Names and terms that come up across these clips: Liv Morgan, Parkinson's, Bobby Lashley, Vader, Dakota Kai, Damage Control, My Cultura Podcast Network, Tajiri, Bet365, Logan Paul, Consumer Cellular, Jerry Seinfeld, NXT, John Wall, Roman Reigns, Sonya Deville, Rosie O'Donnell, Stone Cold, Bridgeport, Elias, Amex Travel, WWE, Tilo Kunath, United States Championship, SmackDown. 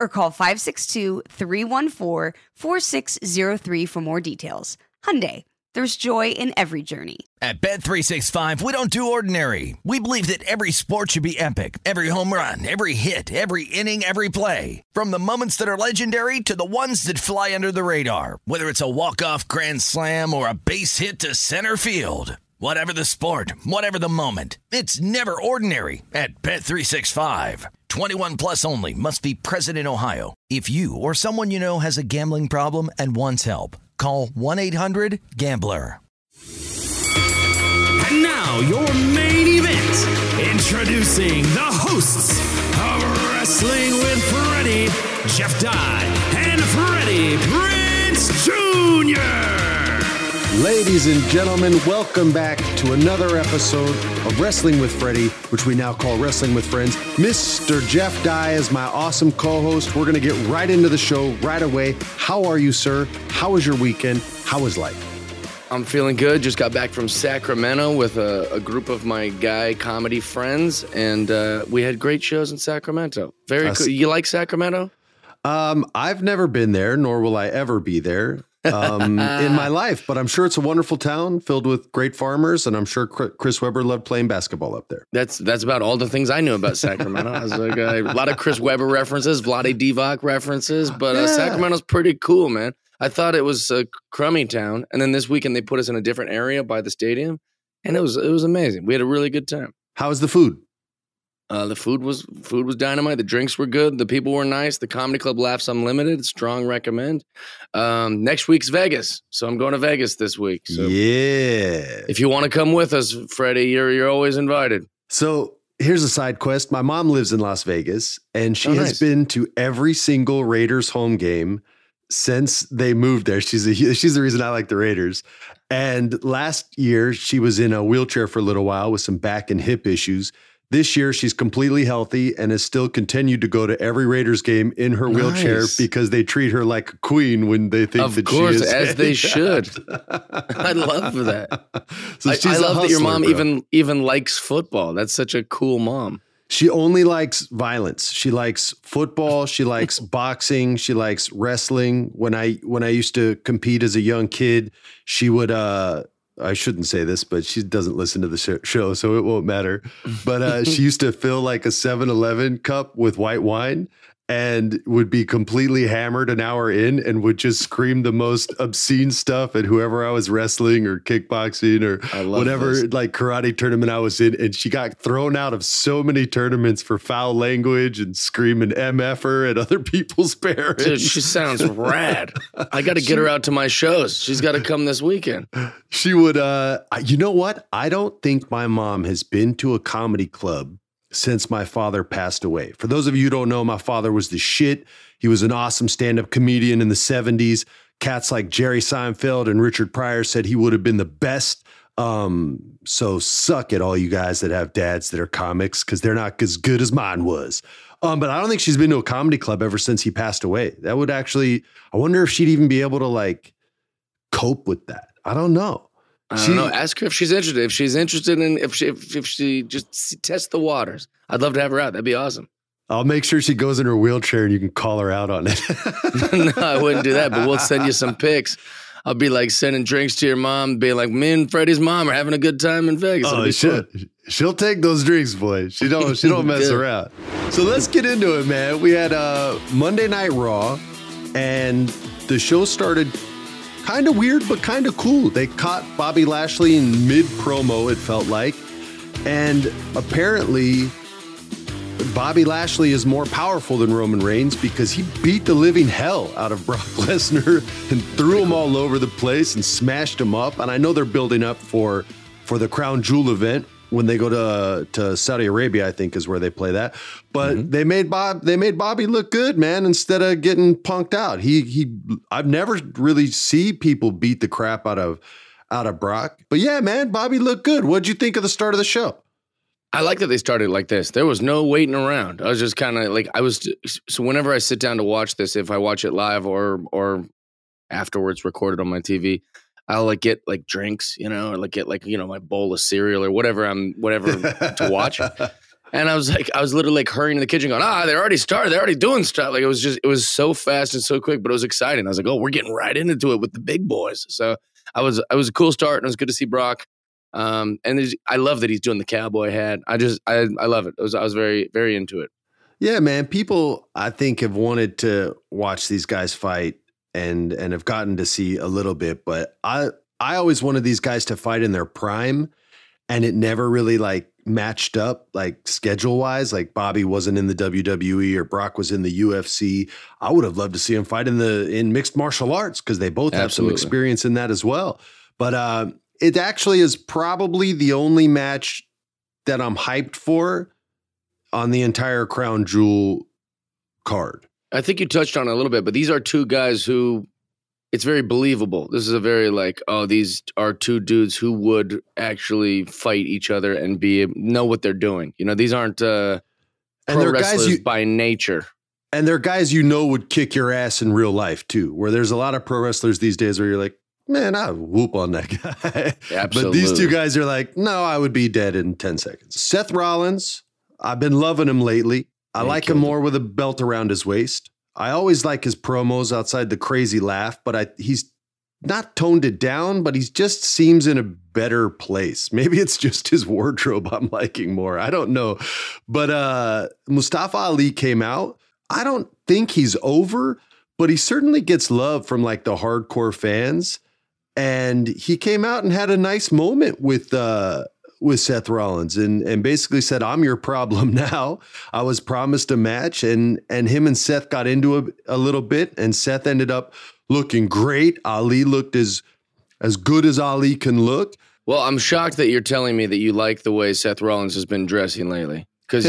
or call 562-314-4603 for more details. Hyundai, there's joy in every journey. At Bet365, we don't do ordinary. We believe that every sport should be epic. Every home run, every hit, every inning, every play. From the moments that are legendary to the ones that fly under the radar. Whether it's a walk-off grand slam or a base hit to center field. Whatever the sport, whatever the moment, it's never ordinary at Bet365. 21 plus only. Must be present in Ohio. If you or someone you know has a gambling problem and wants help, call 1-800-GAMBLER. And now your main event. Introducing the hosts of Wrestling with Freddie, Jeff Dye, and Freddie Prinze Jr. Ladies and gentlemen, welcome back to another episode of Wrestling with Freddie, which we now call Wrestling with Friends. Mr. Jeff Dye is my awesome co-host. We're going to get right into the show right away. How are you, sir? How was your weekend? How was life? I'm feeling good. Just got back from Sacramento with a group of my guy comedy friends, and we had great shows in Sacramento. Very cool. You like Sacramento? I've never been there, nor will I ever be there. In my life, but I'm sure it's a wonderful town filled with great farmers, and I'm sure Chris Webber loved playing basketball up there. That's about all the things I knew about Sacramento. I was like, a lot of Chris Webber references, Vlade Divac references, but yeah. Sacramento's pretty cool, man. I thought it was a crummy town, and then this weekend they put us in a different area by the stadium, and it was amazing. We had a really good time. How was the food? The food was dynamite. The drinks were good. The people were nice. The comedy club laughs unlimited. Strong recommend. Next week's Vegas, so I'm going to Vegas this week. So yeah, if you want to come with us, Freddie, you're always invited. So here's a side quest. My mom lives in Las Vegas, and she has been to every single Raiders home game since they moved there. She's the reason I like the Raiders. And last year she was in a wheelchair for a little while with some back and hip issues. This year, she's completely healthy and has still continued to go to every Raiders game in her wheelchair because they treat her like a queen when they think of that course, she is. Of course, as they should. I love that. So I love hustler, that your mom even likes football. That's such a cool mom. She only likes violence. She likes football. She likes boxing. She likes wrestling. When I used to compete as a young kid, she would I shouldn't say this, but she doesn't listen to the show, so it won't matter. But she used to fill like a 7-Eleven cup with white wine and would be completely hammered an hour in and would just scream the most obscene stuff at whoever I was wrestling or kickboxing or whatever this. Like karate tournament I was in. And she got thrown out of so many tournaments for foul language and screaming MF-er at other people's parents. Dude, she sounds rad. I got to get her out to my shows. She's got to come this weekend. She would, you know what? I don't think my mom has been to a comedy club since my father passed away. For those of you who don't know, my father was the shit. He was an awesome stand-up comedian in the 70s. Cats like Jerry Seinfeld and Richard Pryor said he would have been the best. So suck it, all you guys that have dads that are comics, because they're not as good as mine was. But I don't think she's been to a comedy club ever since he passed away. That would actually, I wonder if she'd even be able to like cope with that. I don't know. I don't know. Ask her if she's interested. If she's interested in, if she just tests the waters, I'd love to have her out. That'd be awesome. I'll make sure she goes in her wheelchair and you can call her out on it. No, I wouldn't do that, but we'll send you some pics. I'll be like sending drinks to your mom, being like, me and Freddie's mom are having a good time in Vegas. Oh, she'll take those drinks, boy. She don't mess around. So let's get into it, man. We had Monday Night Raw and the show started kind of weird, but kind of cool. They caught Bobby Lashley in mid-promo, it felt like. And apparently, Bobby Lashley is more powerful than Roman Reigns because he beat the living hell out of Brock Lesnar and threw him all over the place and smashed him up. And I know they're building up for the Crown Jewel event when they go to Saudi Arabia, I think is where they play that. But they made Bobby look good, man, instead of getting punked out. He I've never really seen people beat the crap out of Brock. But yeah, man, Bobby looked good. What'd you think of the start of the show? I like that they started like this. There was no waiting around. I was just kind of like, so whenever I sit down to watch this, if I watch it live or afterwards recorded on my TV, I'll like get like drinks, you know, or like get like, you know, my bowl of cereal or whatever to watch. And I was literally like hurrying to the kitchen going, they already started. They're already doing stuff. Like it was so fast and so quick, but it was exciting. I was like, oh, we're getting right into it with the big boys. So it was a cool start and it was good to see Brock. And I love that he's doing the cowboy hat. I love it. I was very, very into it. Yeah, man. People, I think, have wanted to watch these guys fight and have gotten to see a little bit, but I always wanted these guys to fight in their prime and it never really like matched up like schedule wise. Like Bobby wasn't in the WWE or Brock was in the UFC. I would have loved to see him fight in mixed martial arts because they both have some experience in that as well. But, it actually is probably the only match that I'm hyped for on the entire Crown Jewel card. I think you touched on it a little bit, but these are two guys who it's very believable. This is a very like, these are two dudes who would actually fight each other and know what they're doing. You know, these aren't pro wrestlers by nature. And they're guys you know would kick your ass in real life too, where there's a lot of pro wrestlers these days where you're like, man, I whoop on that guy. Absolutely. But these two guys are like, no, I would be dead in 10 seconds. Seth Rollins, I've been loving him lately. I like him more with a belt around his waist. I always like his promos outside the crazy laugh, but he's not toned it down, but he just seems in a better place. Maybe it's just his wardrobe I'm liking more. I don't know. But Mustafa Ali came out. I don't think he's over, but he certainly gets love from like the hardcore fans. And he came out and had a nice moment with Seth Rollins and basically said, I'm your problem now. I was promised a match and him and Seth got into a little bit and Seth ended up looking great. Ali looked as good as Ali can look. Well, I'm shocked that you're telling me that you like the way Seth Rollins has been dressing lately. Because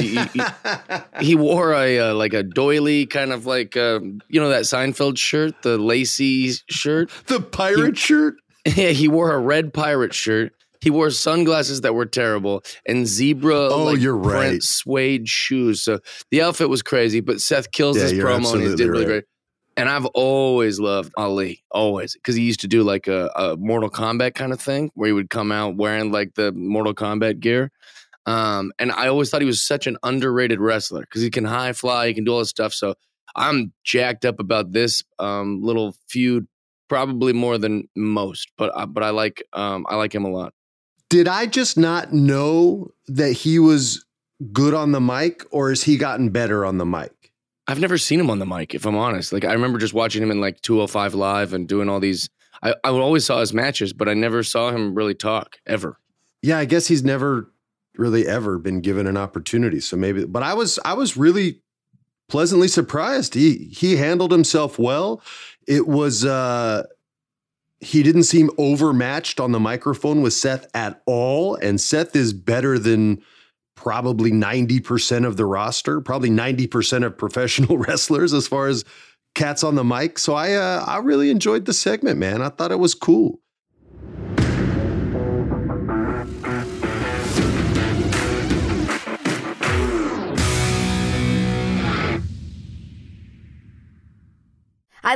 he wore a doily kind of like, you know, that Seinfeld shirt, the lacy shirt. The pirate shirt? Yeah, he wore a red pirate shirt. He wore sunglasses that were terrible and zebra you're right, print suede shoes. So the outfit was crazy, but Seth kills this promo and he did really great. And I've always loved Ali, always, because he used to do like a Mortal Kombat kind of thing where he would come out wearing like the Mortal Kombat gear. And I always thought he was such an underrated wrestler because he can high fly, he can do all this stuff. So I'm jacked up about this little feud, probably more than most. But I like him a lot. Did I just not know that he was good on the mic, or has he gotten better on the mic? I've never seen him on the mic, if I'm honest. Like, I remember just watching him in like 205 Live and doing all these. I always saw his matches, but I never saw him really talk ever. Yeah, I guess he's never really ever been given an opportunity. So maybe, but I was really pleasantly surprised. He handled himself well. It was, he didn't seem overmatched on the microphone with Seth at all. And Seth is better than probably 90% of the roster, probably 90% of professional wrestlers as far as cats on the mic. So I really enjoyed the segment, man. I thought it was cool. I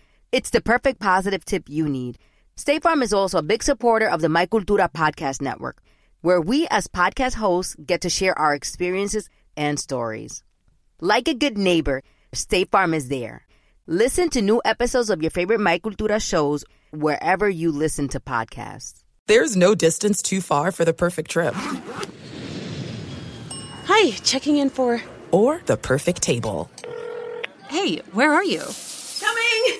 It's the perfect positive tip you need. State Farm is also a big supporter of the My Cultura Podcast Network, where we as podcast hosts get to share our experiences and stories. Like a good neighbor, State Farm is there. Listen to new episodes of your favorite My Cultura shows wherever you listen to podcasts. There's no distance too far for the perfect trip. Hi, checking in for... Or the perfect table. Hey, where are you? Coming!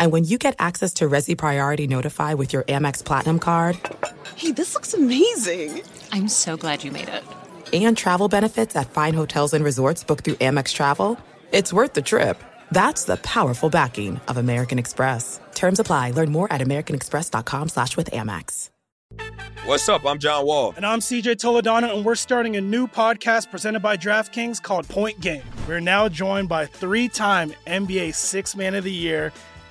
And when you get access to Resi Priority Notify with your Amex Platinum card. Hey, this looks amazing. I'm so glad you made it. And travel benefits at fine hotels and resorts booked through Amex Travel. It's worth the trip. That's the powerful backing of American Express. Terms apply. Learn more at americanexpress.com/withAmex. What's up? I'm John Wall. And I'm CJ Toledano, and we're starting a new podcast presented by DraftKings called Point Game. We're now joined by three-time NBA Sixth Man of the Year,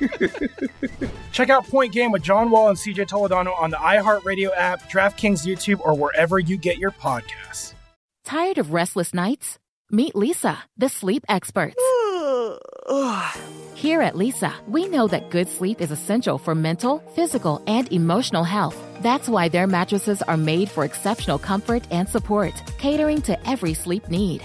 it? Check out Point Game with John Wall and CJ Toledano on the iHeartRadio app, DraftKings YouTube, or wherever you get your podcasts. Tired of restless nights? Meet Leesa, the sleep experts. Here at Leesa, we know that good sleep is essential for mental, physical, and emotional health. That's why their mattresses are made for exceptional comfort and support, catering to every sleep need.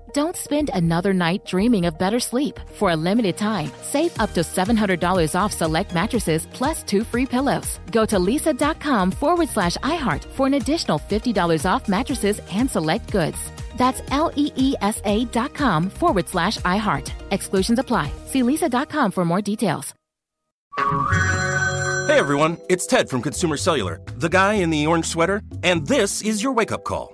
Don't spend another night dreaming of better sleep. For a limited time, save up to $700 off select mattresses plus 2 free pillows. Go to leesa.com/iHeart for an additional $50 off mattresses and select goods. That's leesa.com/iHeart. Exclusions apply. See leesa.com for more details. Hey everyone, it's Ted from Consumer Cellular, the guy in the orange sweater, and this is your wake-up call.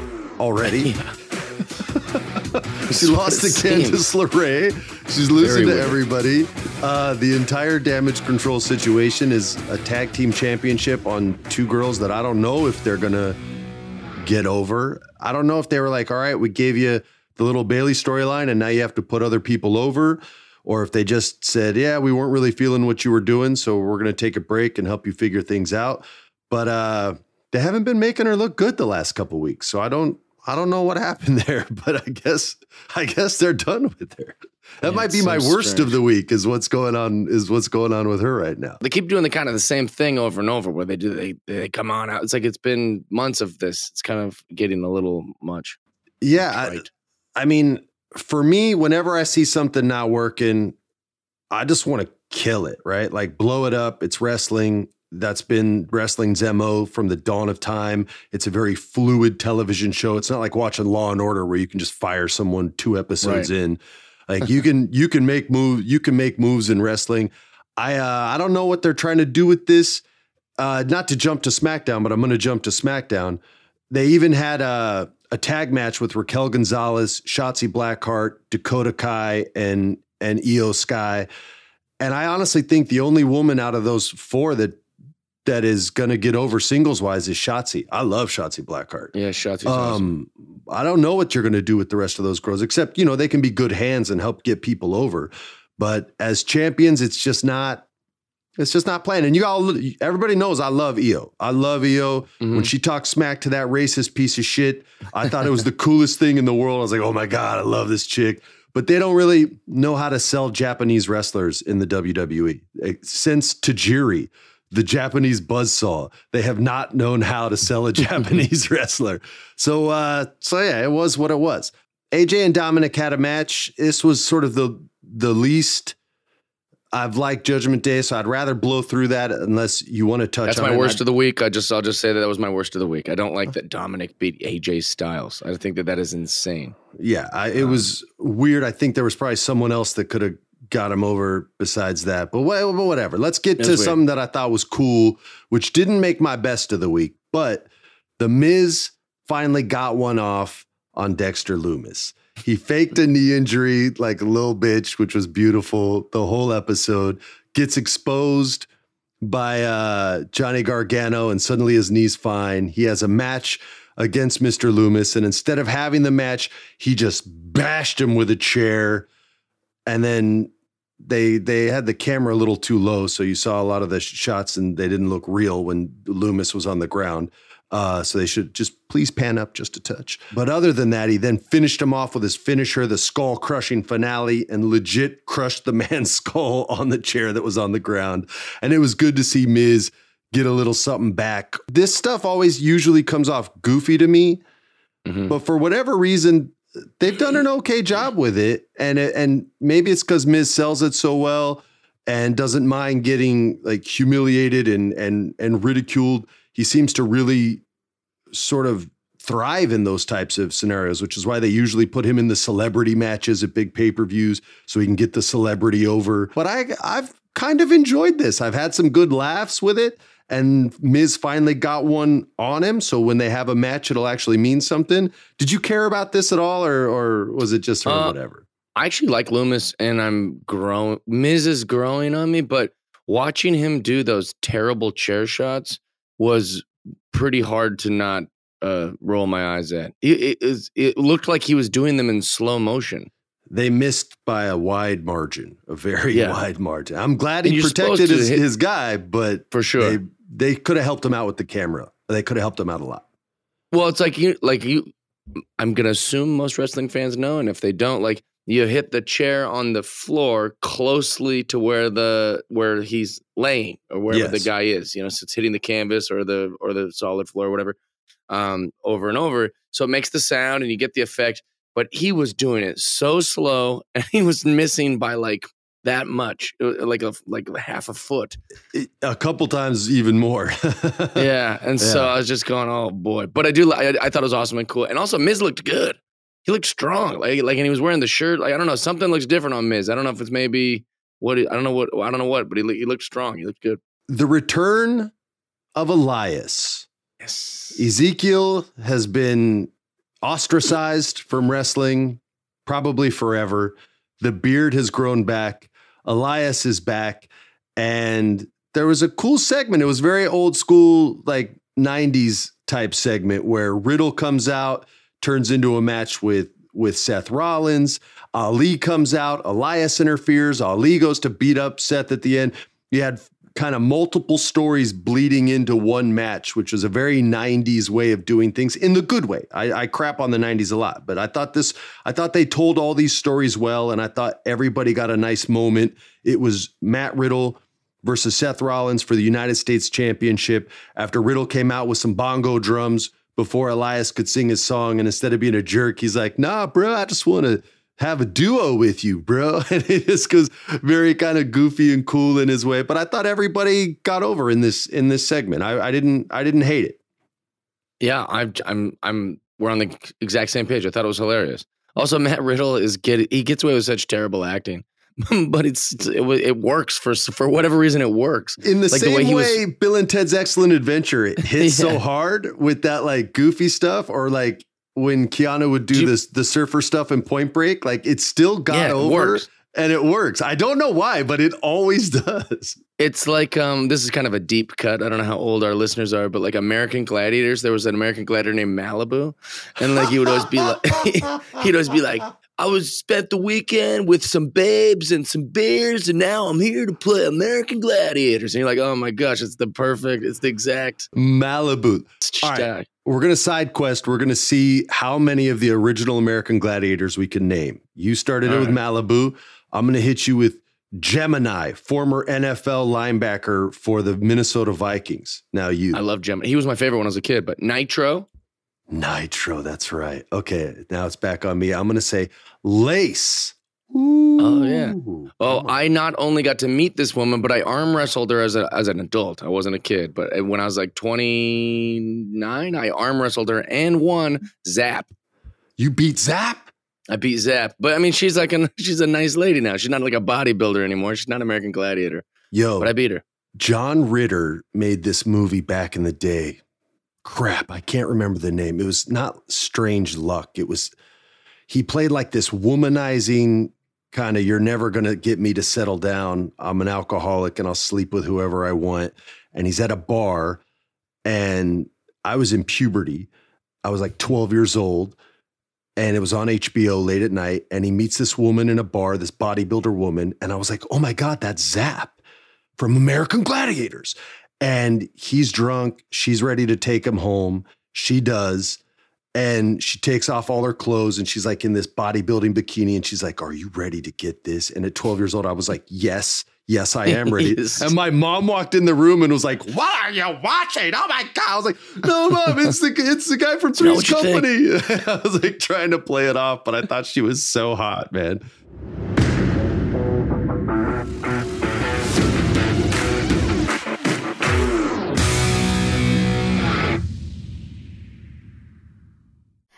Already. Yeah. She lost to Candice LeRae. She's losing to everybody. The entire damage control situation is a tag team championship on two girls that I don't know if they're going to get over. I don't know if they were like, all right, we gave you the little Bailey storyline and now you have to put other people over, or if they just said, yeah, we weren't really feeling what you were doing, so we're going to take a break and help you figure things out. But they haven't been making her look good the last couple of weeks, so I don't know what happened there, but I guess they're done with her. That might be my worst of the week is what's going on with her right now. They keep doing the kind of the same thing over and over where they come on out. It's like, it's been months of this. It's kind of getting a little much. Yeah. I mean, for me, whenever I see something not working, I just want to kill it, right? Like blow it up. It's wrestling. That's been wrestling's MO from the dawn of time. It's a very fluid television show. It's not like watching Law and Order where you can just fire someone 2 episodes in. Like you can make moves in wrestling. I don't know what they're trying to do with this. Not to jump to SmackDown, but I'm going to jump to SmackDown. They even had a tag match with Raquel Gonzalez, Shotzi Blackheart, Dakota Kai, and Io Sky. And I honestly think the only woman out of those 4 that is going to get over singles-wise is Shotzi. I love Shotzi Blackheart. Yeah, Shotzi's awesome. I don't know what you're going to do with the rest of those girls, except, you know, they can be good hands and help get people over. But as champions, it's just not playing. And everybody knows I love Io. I love Io. Mm-hmm. When she talked smack to that racist piece of shit, I thought it was the coolest thing in the world. I was like, oh my God, I love this chick. But they don't really know how to sell Japanese wrestlers in the WWE. Since Tajiri, the Japanese buzzsaw, they have not known how to sell a Japanese wrestler. So yeah, it was what it was. AJ and Dominic had a match. This was sort of the least I've liked Judgment Day, so I'd rather blow through that unless you want to touch on it. That's my worst of the week. I'll just say that was my worst of the week. I don't like that Dominic beat AJ Styles. I think that is insane. Yeah, it was weird. I think there was probably someone else that could have got him over besides that, but whatever. Let's get to something that I thought was cool, which didn't make my best of the week, but the Miz finally got one off on Dexter Lumis. He faked a knee injury like a little bitch, which was beautiful. The whole episode gets exposed by Johnny Gargano, and suddenly his knee's fine. He has a match against Mr. Lumis, and instead of having the match, he just bashed him with a chair, and then they had the camera a little too low, so you saw a lot of the shots and they didn't look real when Lumis was on the ground. So they should just please pan up just a touch. But other than that, he then finished him off with his finisher, the skull-crushing finale, and legit crushed the man's skull on the chair that was on the ground. And it was good to see Miz get a little something back. This stuff always usually comes off goofy to me, but for whatever reason, they've done an okay job with it, and maybe it's because Miz sells it so well and doesn't mind getting like humiliated and ridiculed. He seems to really sort of thrive in those types of scenarios, which is why they usually put him in the celebrity matches at big pay-per-views so he can get the celebrity over. But I've kind of enjoyed this. I've had some good laughs with it, and Miz finally got one on him, so when they have a match, it'll actually mean something. Did you care about this at all, or was it just sort of whatever? I actually like Lumis, and Miz is growing on me, but watching him do those terrible chair shots was pretty hard to not roll my eyes at. It looked like he was doing them in slow motion. They missed by a wide margin, a very wide margin. I'm glad he protected his guy, but for sure they could have helped him out with the camera. They could have helped him out a lot. Well, it's like I'm going to assume most wrestling fans know, and if they don't, like, you hit the chair on the floor closely to where he's laying or wherever the guy is, you know, so it's hitting the canvas or the solid floor or whatever, over and over. So it makes the sound and you get the effect. But he was doing it so slow, and he was missing by like that much, like a half a foot, a couple times even more. So I was just going, oh boy! But I thought it was awesome and cool, and also Miz looked good. He looked strong, like, and he was wearing the shirt. Like, I don't know, something looks different on Miz. I don't know if it's maybe but he looked strong. He looked good. The return of Elias. Yes, Ezekiel has been ostracized from wrestling probably forever. The beard has grown back. Elias is back. And there was a cool segment. It was very old school, like 90s type segment where Riddle comes out, turns into a match with Seth Rollins. Ali comes out, Elias interferes, Ali goes to beat up Seth at the end. You had kind of multiple stories bleeding into one match, which was a very 90s way of doing things in the good way. I crap on the 90s a lot, but I thought they told all these stories well, and I thought everybody got a nice moment. It was Matt Riddle versus Seth Rollins for the United States Championship after Riddle came out with some bongo drums before Elias could sing his song. And instead of being a jerk, he's like, nah, bro, I just want to have a duo with you, bro. And it just goes very kind of goofy and cool in his way. But I thought everybody got over in this segment. I didn't hate it. Yeah, we're on the exact same page. I thought it was hilarious. Also, Matt Riddle gets away with such terrible acting. But it works for whatever reason. It works in the like same way Bill and Ted's Excellent Adventure. It hits so hard with that like goofy stuff, or like when Keanu would do the surfer stuff in Point Break. Like it still got over works. And it works. I don't know why, but it always does. It's like this is kind of a deep cut. I don't know how old our listeners are, but like American Gladiators, there was an American gladiator named Malibu, and like he would always be like I was spent the weekend with some babes and some beers, and now I'm here to play American Gladiators. And you're like, oh my gosh, it's the exact Malibu. All right, we're going to side quest. We're going to see how many of the original American Gladiators we can name. You started it with Malibu. I'm going to hit you with Gemini, former NFL linebacker for the Minnesota Vikings. Now you. I love Gemini. He was my favorite when I was a kid, but Nitro, that's right. Okay, now it's back on me. I'm going to say Lace. Ooh. Oh, yeah. Oh, I not only got to meet this woman, but I arm wrestled her as an adult. I wasn't a kid, but when I was like 29, I arm wrestled her and won Zap. You beat Zap? I beat Zap. But, I mean, she's a nice lady now. She's not like a bodybuilder anymore. She's not American Gladiator. Yo. But I beat her. John Ritter made this movie back in the day. Crap, I can't remember the name. It was not Strange Luck. It was, he played like this womanizing kind of, you're never going to get me to settle down. I'm an alcoholic and I'll sleep with whoever I want. And he's at a bar, and I was in puberty. I was like 12 years old, and it was on HBO late at night. And he meets this woman in a bar, this bodybuilder woman. And I was like, oh my God, that's Zap from American Gladiators. And he's drunk. She's ready to take him home. She does. And she takes off all her clothes, and she's like in this bodybuilding bikini. And she's like, are you ready to get this? And at 12 years old, I was like, yes, I am ready. Yes. And my mom walked in the room and was like, what are you watching? Oh my God. I was like, no, Mom, it's the guy from Three's Company. I was like trying to play it off, but I thought she was so hot, man.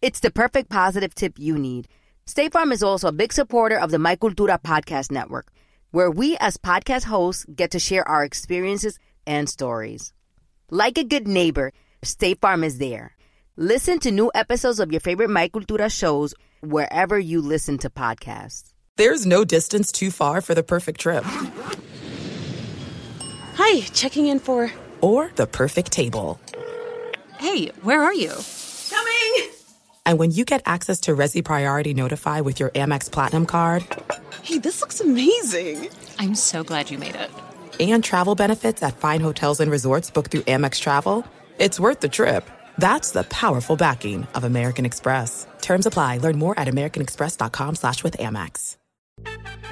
It's the perfect positive tip you need. State Farm is also a big supporter of the My Cultura Podcast Network, where we as podcast hosts get to share our experiences and stories. Like a good neighbor, State Farm is there. Listen to new episodes of your favorite My Cultura shows wherever you listen to podcasts. There's no distance too far for the perfect trip. Hi, checking in for... Or the perfect table. Hey, where are you? Coming! And when you get access to Resi Priority Notify with your Amex Platinum card. Hey, this looks amazing. I'm so glad you made it. And travel benefits at fine hotels and resorts booked through Amex Travel. It's worth the trip. That's the powerful backing of American Express. Terms apply. Learn more at americanexpress.com/withAmex.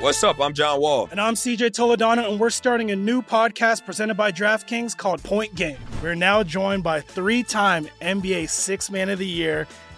What's up? I'm John Wall. And I'm CJ Toledano, and we're starting a new podcast presented by DraftKings called Point Game. We're now joined by three-time NBA Sixth Man of the Year,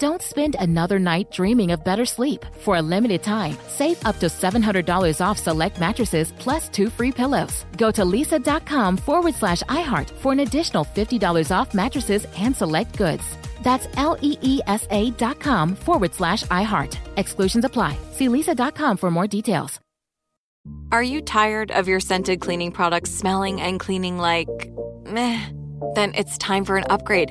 Don't spend another night dreaming of better sleep. For a limited time, save up to $700 off select mattresses plus 2 free pillows. Go to leesa.com/iHeart for an additional $50 off mattresses and select goods. That's leesa.com/iHeart. Exclusions apply. See leesa.com for more details. Are you tired of your scented cleaning products smelling and cleaning like meh? Then it's time for an upgrade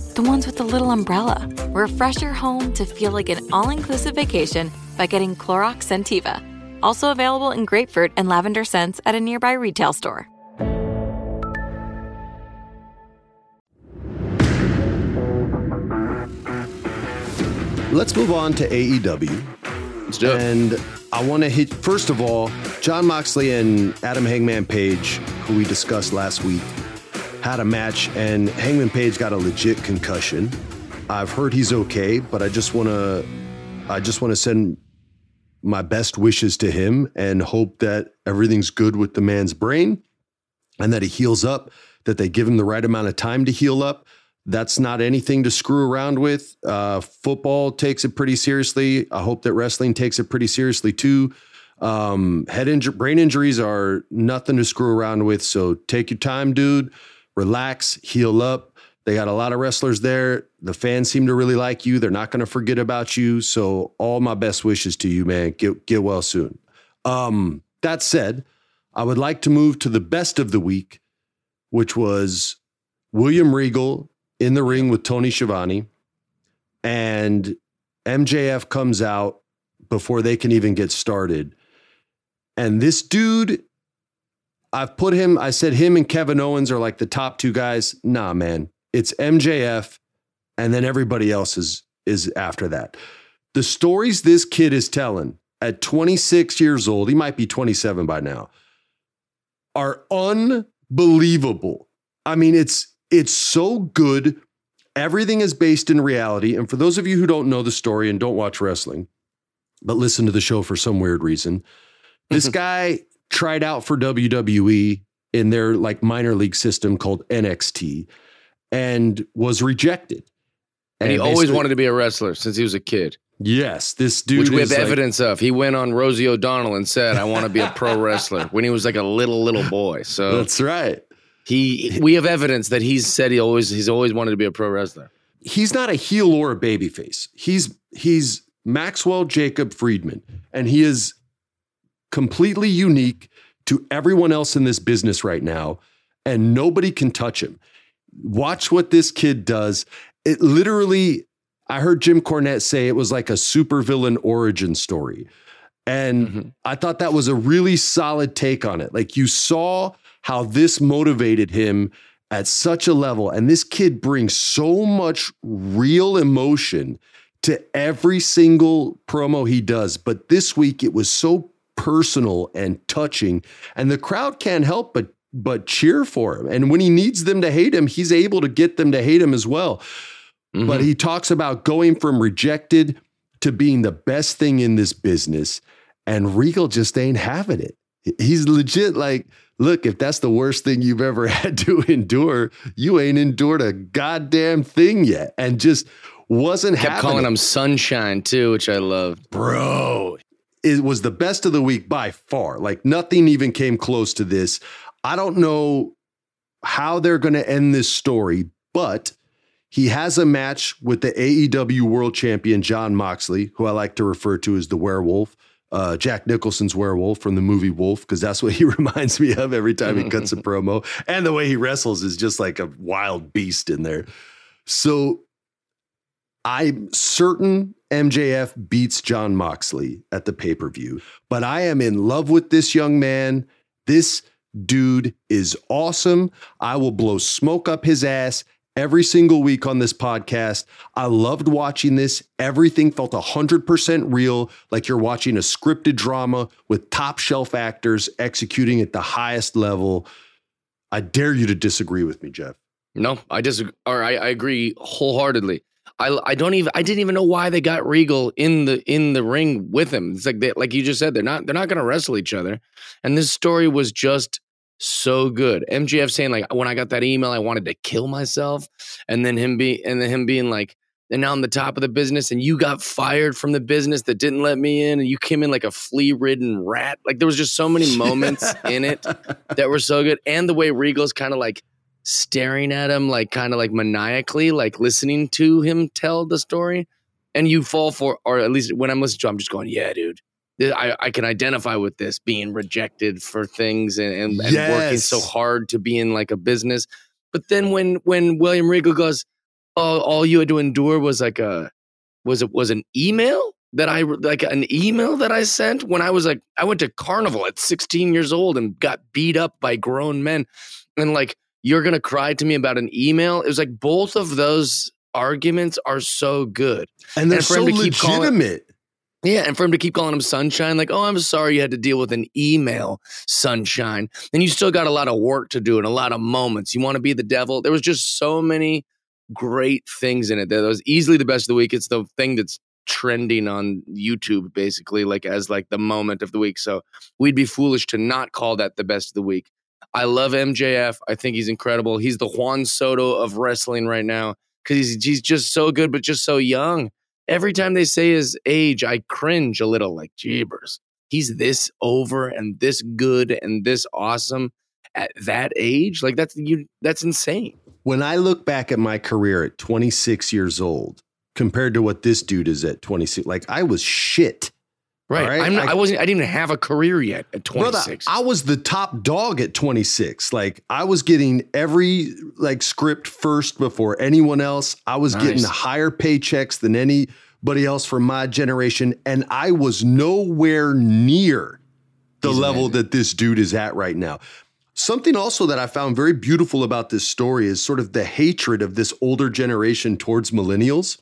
ones with the little umbrella. Refresh your home to feel like an all-inclusive vacation by getting Clorox Sentiva. Also available in grapefruit and lavender scents at a nearby retail store. Let's move on to AEW. Let's do it. And I want to hit, first of all, Jon Moxley and Adam Hangman Page, who we discussed last week, had a match, and Hangman Page got a legit concussion. I've heard he's okay, but I just want to send my best wishes to him and hope that everything's good with the man's brain and that he heals up, that they give him the right amount of time to heal up. That's not anything to screw around with. Football takes it pretty seriously. I hope that wrestling takes it pretty seriously too. Brain injuries are nothing to screw around with. So take your time, dude. Relax, heal up. They got a lot of wrestlers there. The fans seem to really like you. They're not going to forget about you. So all my best wishes to you, man. Get well soon. That said, I would like to move to the best of the week, which was William Regal in the ring with Tony Schiavone, and MJF comes out before they can even get started. And this dude, I said him and Kevin Owens are like the top two guys. Nah, man, it's MJF. And then everybody else is after that. The stories this kid is telling at 26 years old, he might be 27 by now, are unbelievable. I mean, it's so good. Everything is based in reality. And for those of you who don't know the story and don't watch wrestling, but listen to the show for some weird reason, this guy tried out for WWE in their like minor league system called NXT and was rejected. And he always wanted to be a wrestler since he was a kid. Yes, this dude. Which we have evidence of. He went on Rosie O'Donnell and said, I want to be a pro wrestler when he was like a little boy. So that's right. We have evidence that he's always wanted to be a pro wrestler. He's not a heel or a babyface. He's Maxwell Jacob Friedman, and he is completely unique to everyone else in this business right now, and nobody can touch him. Watch what this kid does. It literally, I heard Jim Cornette say it was like a supervillain origin story, and I thought that was a really solid take on it. Like, you saw how this motivated him at such a level, and this kid brings so much real emotion to every single promo he does. But this week it was so personal and touching, and the crowd can't help but cheer for him. And when he needs them to hate him, he's able to get them to hate him as well. Mm-hmm. But he talks about going from rejected to being the best thing in this business, and Regal just ain't having it. He's legit like, look, if that's the worst thing you've ever had to endure, you ain't endured a goddamn thing yet. And just wasn't having it. Kept calling him Sunshine too, which I loved. Bro, it was the best of the week by far. Like nothing even came close to this. I don't know how they're going to end this story, but he has a match with the AEW World Champion, Jon Moxley, who I like to refer to as the werewolf. Jack Nicholson's werewolf from the movie Wolf, because that's what he reminds me of every time he cuts a promo. And the way he wrestles is just like a wild beast in there. So I'm certain MJF beats Jon Moxley at the pay-per-view, but I am in love with this young man. This dude is awesome. I will blow smoke up his ass every single week on this podcast. I loved watching this. Everything felt 100% real, like you're watching a scripted drama with top shelf actors executing at the highest level. I dare you to disagree with me, Jeff. No, I disagree. Or I agree wholeheartedly. I didn't even know why they got Regal in the ring with him. It's like they, like you just said, they're not going to wrestle each other. And this story was just so good. MJF saying like, when I got that email, I wanted to kill myself, and then him being like, and now I'm the top of the business, and you got fired from the business that didn't let me in, and you came in like a flea-ridden rat. Like there was just so many moments in it that were so good, and the way Regal's kind of like staring at him, like kind of like maniacally, like listening to him tell the story, and you fall for, or at least when I'm listening to, I'm just going, yeah, dude. I can identify with this, being rejected for things and yes, working so hard to be in like a business. But then when William Regal goes, oh, all you had to endure was like an email that I sent when I was like, I went to Carnival at 16 years old and got beat up by grown men. And like, you're going to cry to me about an email. It was like both of those arguments are so good. And they're so legitimate. Yeah, and for him to keep calling him Sunshine, like, oh, I'm sorry you had to deal with an email, Sunshine. And you still got a lot of work to do and a lot of moments. You want to be the devil. There was just so many great things in it. That was easily the best of the week. It's the thing that's trending on YouTube, basically, like as like the moment of the week. So we'd be foolish to not call that the best of the week. I love MJF. I think he's incredible. He's the Juan Soto of wrestling right now because he's just so good, but just so young. Every time they say his age, I cringe a little, like, jeebers. He's this over and this good and this awesome at that age? Like, that's insane. When I look back at my career at 26 years old compared to what this dude is at 26, like, I was shit. Right. Right? I didn't even have a career yet at 26. Brother, I was the top dog at 26. Like I was getting every like script first before anyone else. I was getting higher paychecks than anybody else from my generation. And I was nowhere near the level that this dude is at right now. Something also that I found very beautiful about this story is sort of the hatred of this older generation towards millennials.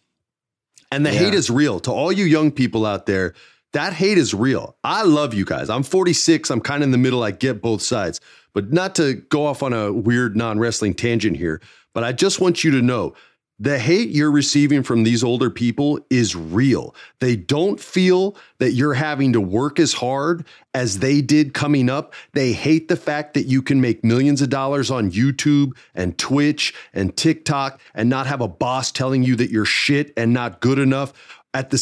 And the hate is real. To all you young people out there, that hate is real. I love you guys. I'm 46. I'm kind of in the middle. I get both sides. But not to go off on a weird non-wrestling tangent here, but I just want you to know the hate you're receiving from these older people is real. They don't feel that you're having to work as hard as they did coming up. They hate the fact that you can make millions of dollars on YouTube and Twitch and TikTok and not have a boss telling you that you're shit and not good enough.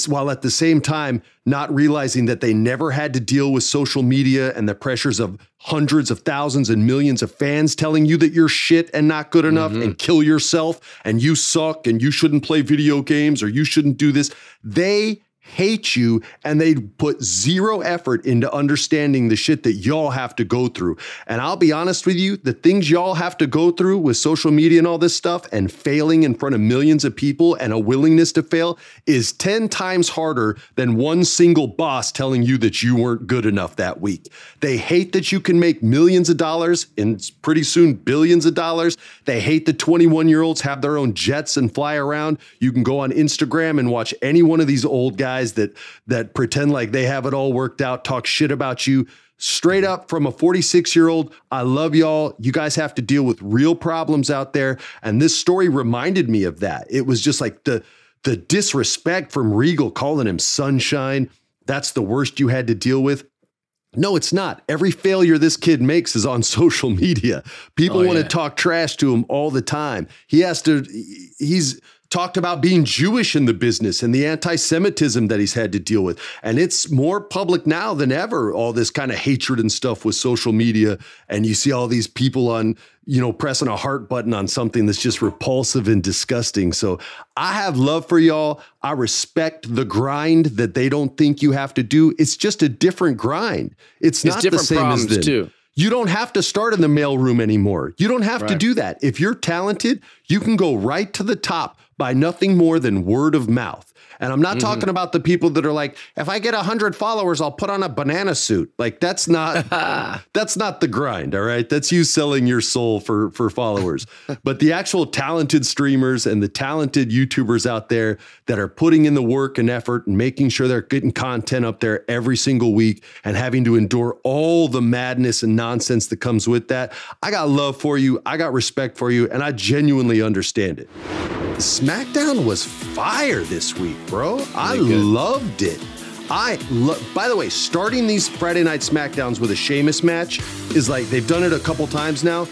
While at the same time not realizing that they never had to deal with social media and the pressures of hundreds of thousands and millions of fans telling you that you're shit and not good enough and kill yourself and you suck and you shouldn't play video games or you shouldn't do this. They hate you, and they put zero effort into understanding the shit that y'all have to go through. And I'll be honest with you, the things y'all have to go through with social media and all this stuff and failing in front of millions of people and a willingness to fail is 10 times harder than one single boss telling you that you weren't good enough that week. They hate that you can make millions of dollars and pretty soon billions of dollars. They hate that 21-year-olds have their own jets and fly around. You can go on Instagram and watch any one of these old guys that pretend like they have it all worked out, talk shit about you. Straight up from a 46-year-old, I love y'all. You guys have to deal with real problems out there. And this story reminded me of that. It was just like the disrespect from Regal calling him sunshine. That's the worst you had to deal with. No, it's not. Every failure this kid makes is on social media. People want to talk trash to him all the time. He's talked about being Jewish in the business and the anti-Semitism that he's had to deal with. And it's more public now than ever, all this kind of hatred and stuff with social media. And you see all these people on, pressing a heart button on something that's just repulsive and disgusting. So I have love for y'all. I respect the grind that they don't think you have to do. It's just a different grind. It's not the same as them. Too. You don't have to start in the mailroom anymore. You don't have to do that. If you're talented, you can go right to the top by nothing more than word of mouth. And I'm not talking about the people that are like, if I get 100 followers, I'll put on a banana suit. Like that's not the grind. All right. That's you selling your soul for followers. But the actual talented streamers and the talented YouTubers out there that are putting in the work and effort and making sure they're getting content up there every single week and having to endure all the madness and nonsense that comes with that. I got love for you. I got respect for you. And I genuinely understand it. SmackDown was fire this week, bro. I loved it. By the way, starting these Friday night SmackDowns with a Sheamus match is like, they've done it a couple times now.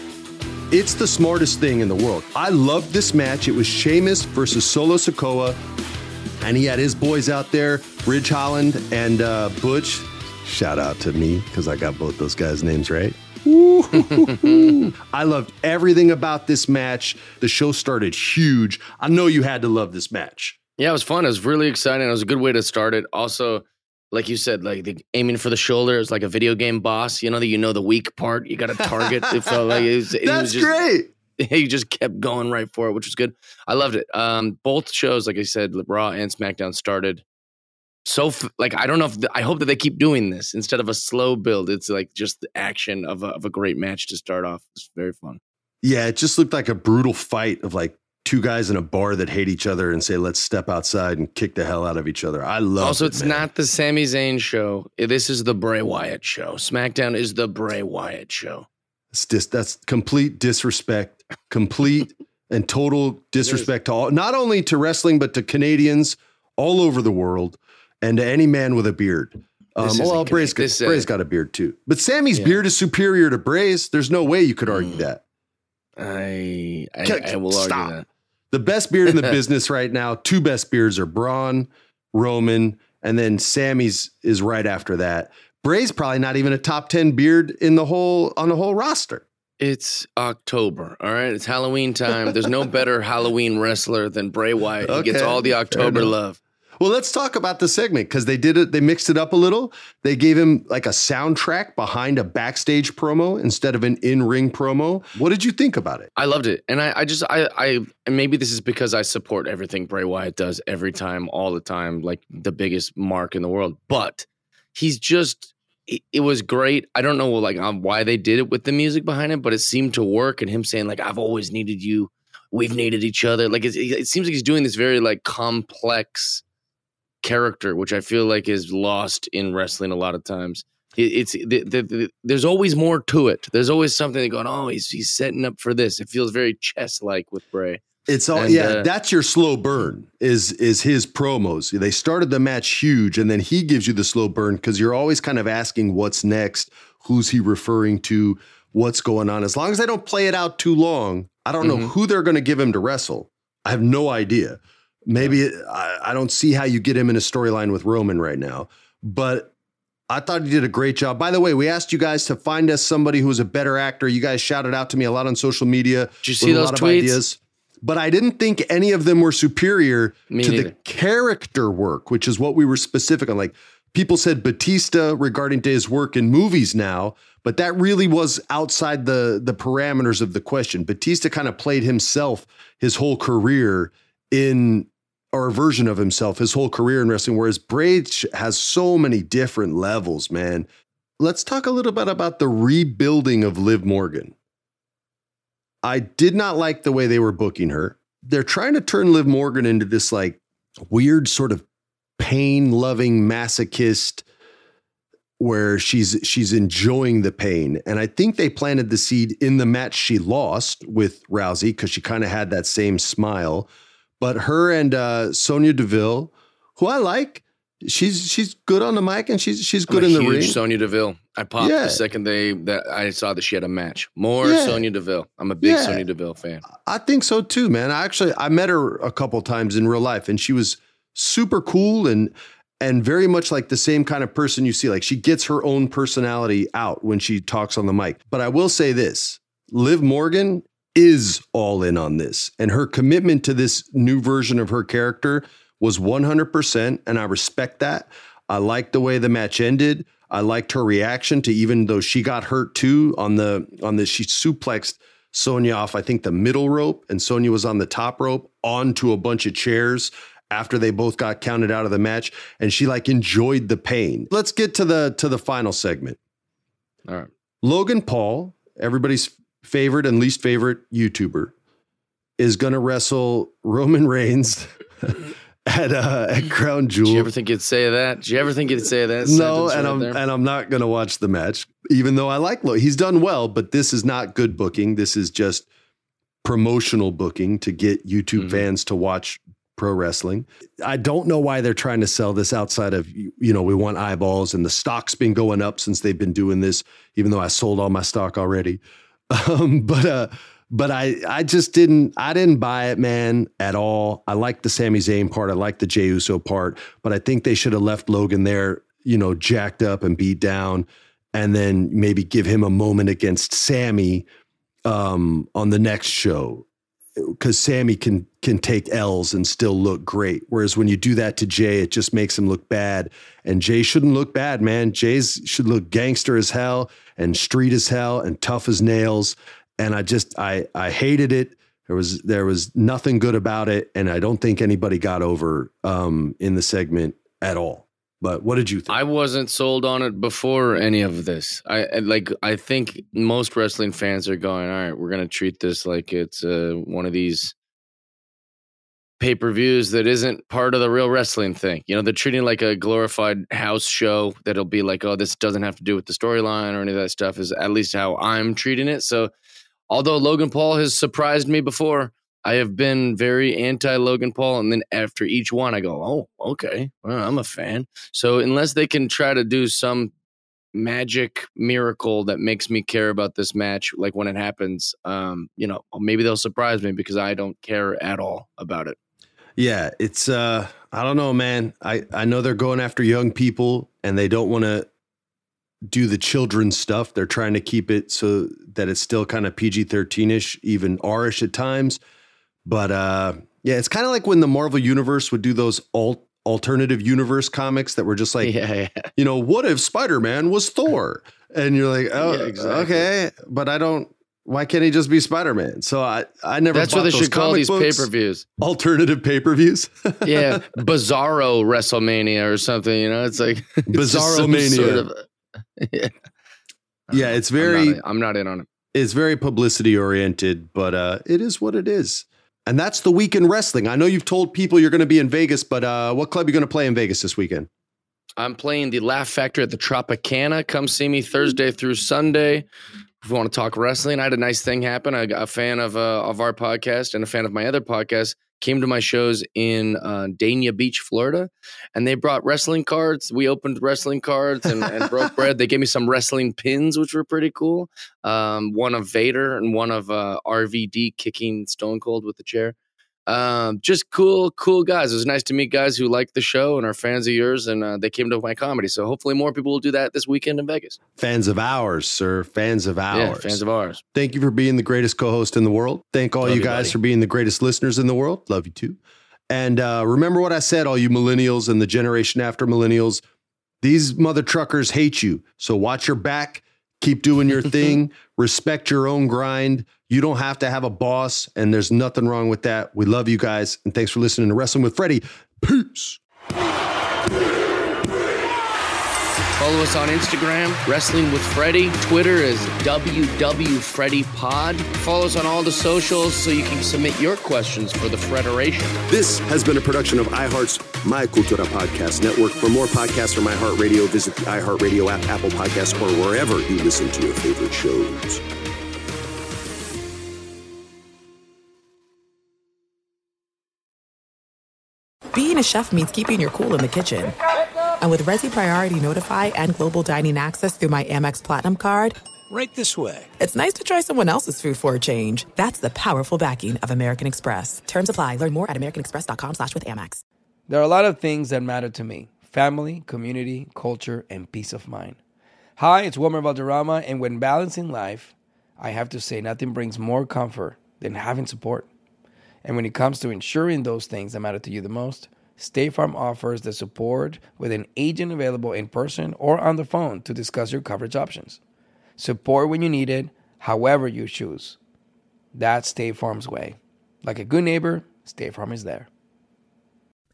It's the smartest thing in the world. I loved this match. It was Sheamus versus Solo Sikoa, and he had his boys out there, Ridge Holland and Butch. Shout out to me because I got both those guys' names right. I loved everything about this match. The show started huge. I know you had to love this match. Yeah, it was fun. It was really exciting. It was a good way to start it. Also, like you said, like the aiming for the shoulder is like a video game boss. The weak part. You got to target. It felt like it was just great. He just kept going right for it, which was good. I loved it. Both shows, like I said, Raw and SmackDown started. I don't know if I hope that they keep doing this instead of a slow build. It's like just the action of a great match to start off. It's very fun. Yeah, it just looked like a brutal fight of like two guys in a bar that hate each other and say, let's step outside and kick the hell out of each other. I love it. Also, it's not the Sami Zayn show. This is the Bray Wyatt show. SmackDown is the Bray Wyatt show. That's complete disrespect, complete and total disrespect to all, not only to wrestling, but to Canadians all over the world. And to any man with a beard. Bray's got a beard too. But Sammy's beard is superior to Bray's. There's no way you could argue that. I will argue that. The best beard in the business right now, two best beards are Braun, Roman, and then Sammy's is right after that. Bray's probably not even a top 10 beard on the whole roster. It's October, all right? It's Halloween time. There's no better Halloween wrestler than Bray Wyatt. He gets all the October love. Well, let's talk about the segment because they did it. They mixed it up a little. They gave him like a soundtrack behind a backstage promo instead of an in-ring promo. What did you think about it? I loved it. And I maybe this is because I support everything Bray Wyatt does every time, all the time, like the biggest mark in the world. But it was great. I don't know why they did it with the music behind it, but it seemed to work. And him saying like, I've always needed you. We've needed each other. Like it seems like he's doing this very like complex character, which I feel like is lost in wrestling a lot of times. There's always more to it. There's always something going. Oh, he's setting up for this. It feels very chess-like with Bray. It's all that's your slow burn. Is his promos? They started the match huge, and then he gives you the slow burn because you're always kind of asking what's next, who's he referring to, what's going on. As long as they don't play it out too long, I don't know who they're going to give him to wrestle. I have no idea. Maybe I don't see how you get him in a storyline with Roman right now, but I thought he did a great job. By the way, we asked you guys to find us somebody who was a better actor. You guys shouted out to me a lot on social media. Did you see those tweets? Ideas. but I didn't think any of them were superior to the character work, which is what we were specific on. Like, people said Batista regarding to his work in movies now, but that really was outside the parameters of the question. Batista kind of played himself his whole career in, or a version of himself his whole career in wrestling, whereas Brage has so many different levels, man. Let's talk a little bit about the rebuilding of Liv Morgan. I did not like the way they were booking her. They're trying to turn Liv Morgan into this like weird sort of pain-loving masochist where she's enjoying the pain. And I think they planted the seed in the match she lost with Rousey because she kind of had that same smile. But her and Sonya Deville, who I like, she's good on the mic and she's good in the ring. Sonya Deville. I popped the second day that I saw that she had a match. Sonya Deville. I'm a big Sonya Deville fan. I think so too, man. I met her a couple times in real life and she was super cool and very much like the same kind of person you see. Like, she gets her own personality out when she talks on the mic. But I will say this, Liv Morgan is all in on this, and her commitment to this new version of her character was 100%, and I respect that. I liked the way the match ended. I liked her reaction to, even though she got hurt too on the she suplexed Sonya off, I think, the middle rope, and Sonya was on the top rope onto a bunch of chairs after they both got counted out of the match, and she like enjoyed the pain. Let's get to the final segment. All right. Logan Paul, everybody's favorite and least favorite YouTuber, is going to wrestle Roman Reigns at Crown Jewel. Did you ever think you'd say that? No, and I'm not going to watch the match, even though I like Logan. He's done well, but this is not good booking. This is just promotional booking to get YouTube fans to watch pro wrestling. I don't know why they're trying to sell this outside of, you know, we want eyeballs, and the stock's been going up since they've been doing this, even though I sold all my stock already. But I didn't buy it, man, at all. I like the Sami Zayn part. I like the Jey Uso part, but I think they should have left Logan there, you know, jacked up and beat down, and then maybe give him a moment against Sami on the next show, because Sami can take L's and still look great. Whereas when you do that to Jey, it just makes him look bad, and Jey shouldn't look bad, man. Jey should look gangster as hell and street as hell and tough as nails. And I hated it. There was nothing good about it. And I don't think anybody got over in the segment at all. But what did you think? I wasn't sold on it before any of this. I think most wrestling fans are going, all right, we're going to treat this like it's one of these pay-per-views that isn't part of the real wrestling thing. You know, they're treating it like a glorified house show that'll be like, oh, this doesn't have to do with the storyline or any of that stuff, is at least how I'm treating it. So although Logan Paul has surprised me before, I have been very anti-Logan Paul. And then after each one, I go, oh, okay, well, I'm a fan. So unless they can try to do some magic miracle that makes me care about this match, like when it happens, you know, maybe they'll surprise me, because I don't care at all about it. Yeah, it's, I don't know, man. I know they're going after young people and they don't want to do the children's stuff. They're trying to keep it so that it's still kind of PG-13-ish, even R-ish at times. But yeah, it's kind of like when the Marvel Universe would do those alternative universe comics that were just like, you know, what if Spider-Man was Thor? And you're like, oh, yeah, exactly. Okay, but why can't he just be Spider-Man? So I never. That's what they should call these pay-per-views. Alternative pay-per-views. Yeah. Bizarro WrestleMania or something, you know, it's like Bizarro Mania. Sort of, yeah. It's very, I'm not in on it. It's very publicity oriented, but it is what it is. And that's the week in wrestling. I know you've told people you're going to be in Vegas, but what club are you going to play in Vegas this weekend? I'm playing the Laugh Factory at the Tropicana. Come see me Thursday through Sunday if you want to talk wrestling. I had a nice thing happen. I got a fan of our podcast and a fan of my other podcast came to my shows in Dania Beach, Florida, and they brought wrestling cards. We opened wrestling cards and broke bread. They gave me some wrestling pins, which were pretty cool. One of Vader and one of RVD kicking Stone Cold with the chair. Just cool guys. It was nice to meet guys who like the show and are fans of yours, and they came to my comedy. So hopefully more people will do that this weekend in Vegas. Fans of ours, sir. Fans of ours. Yeah, fans of ours. Thank you for being the greatest co-host in the world. Thank all Love you guys, buddy, for being the greatest listeners in the world. Love you too. And remember what I said, all you millennials and the generation after millennials, these mother truckers hate you. So watch your back. Keep doing your thing. Respect your own grind. You don't have to have a boss, and there's nothing wrong with that. We love you guys, and thanks for listening to Wrestling with Freddie. Peace. Follow us on Instagram, Wrestling with Freddie. Twitter is WWFreddiePod. Follow us on all the socials so you can submit your questions for the Federation. This has been a production of iHeart's My Cultura Podcast Network. For more podcasts from iHeartRadio, visit the iHeartRadio app, Apple Podcasts, or wherever you listen to your favorite shows. Being a chef means keeping your cool in the kitchen. And with Resi Priority Notify and Global Dining Access through my Amex Platinum card, right this way, it's nice to try someone else's food for a change. That's the powerful backing of American Express. Terms apply. Learn more at americanexpress.com/withAmex. There are a lot of things that matter to me. Family, community, culture, and peace of mind. Hi, it's Wilmer Valderrama, and when balancing life, I have to say nothing brings more comfort than having support. And when it comes to ensuring those things that matter to you the most, State Farm offers the support with an agent available in person or on the phone to discuss your coverage options. Support when you need it, however you choose. That's State Farm's way. Like a good neighbor, State Farm is there.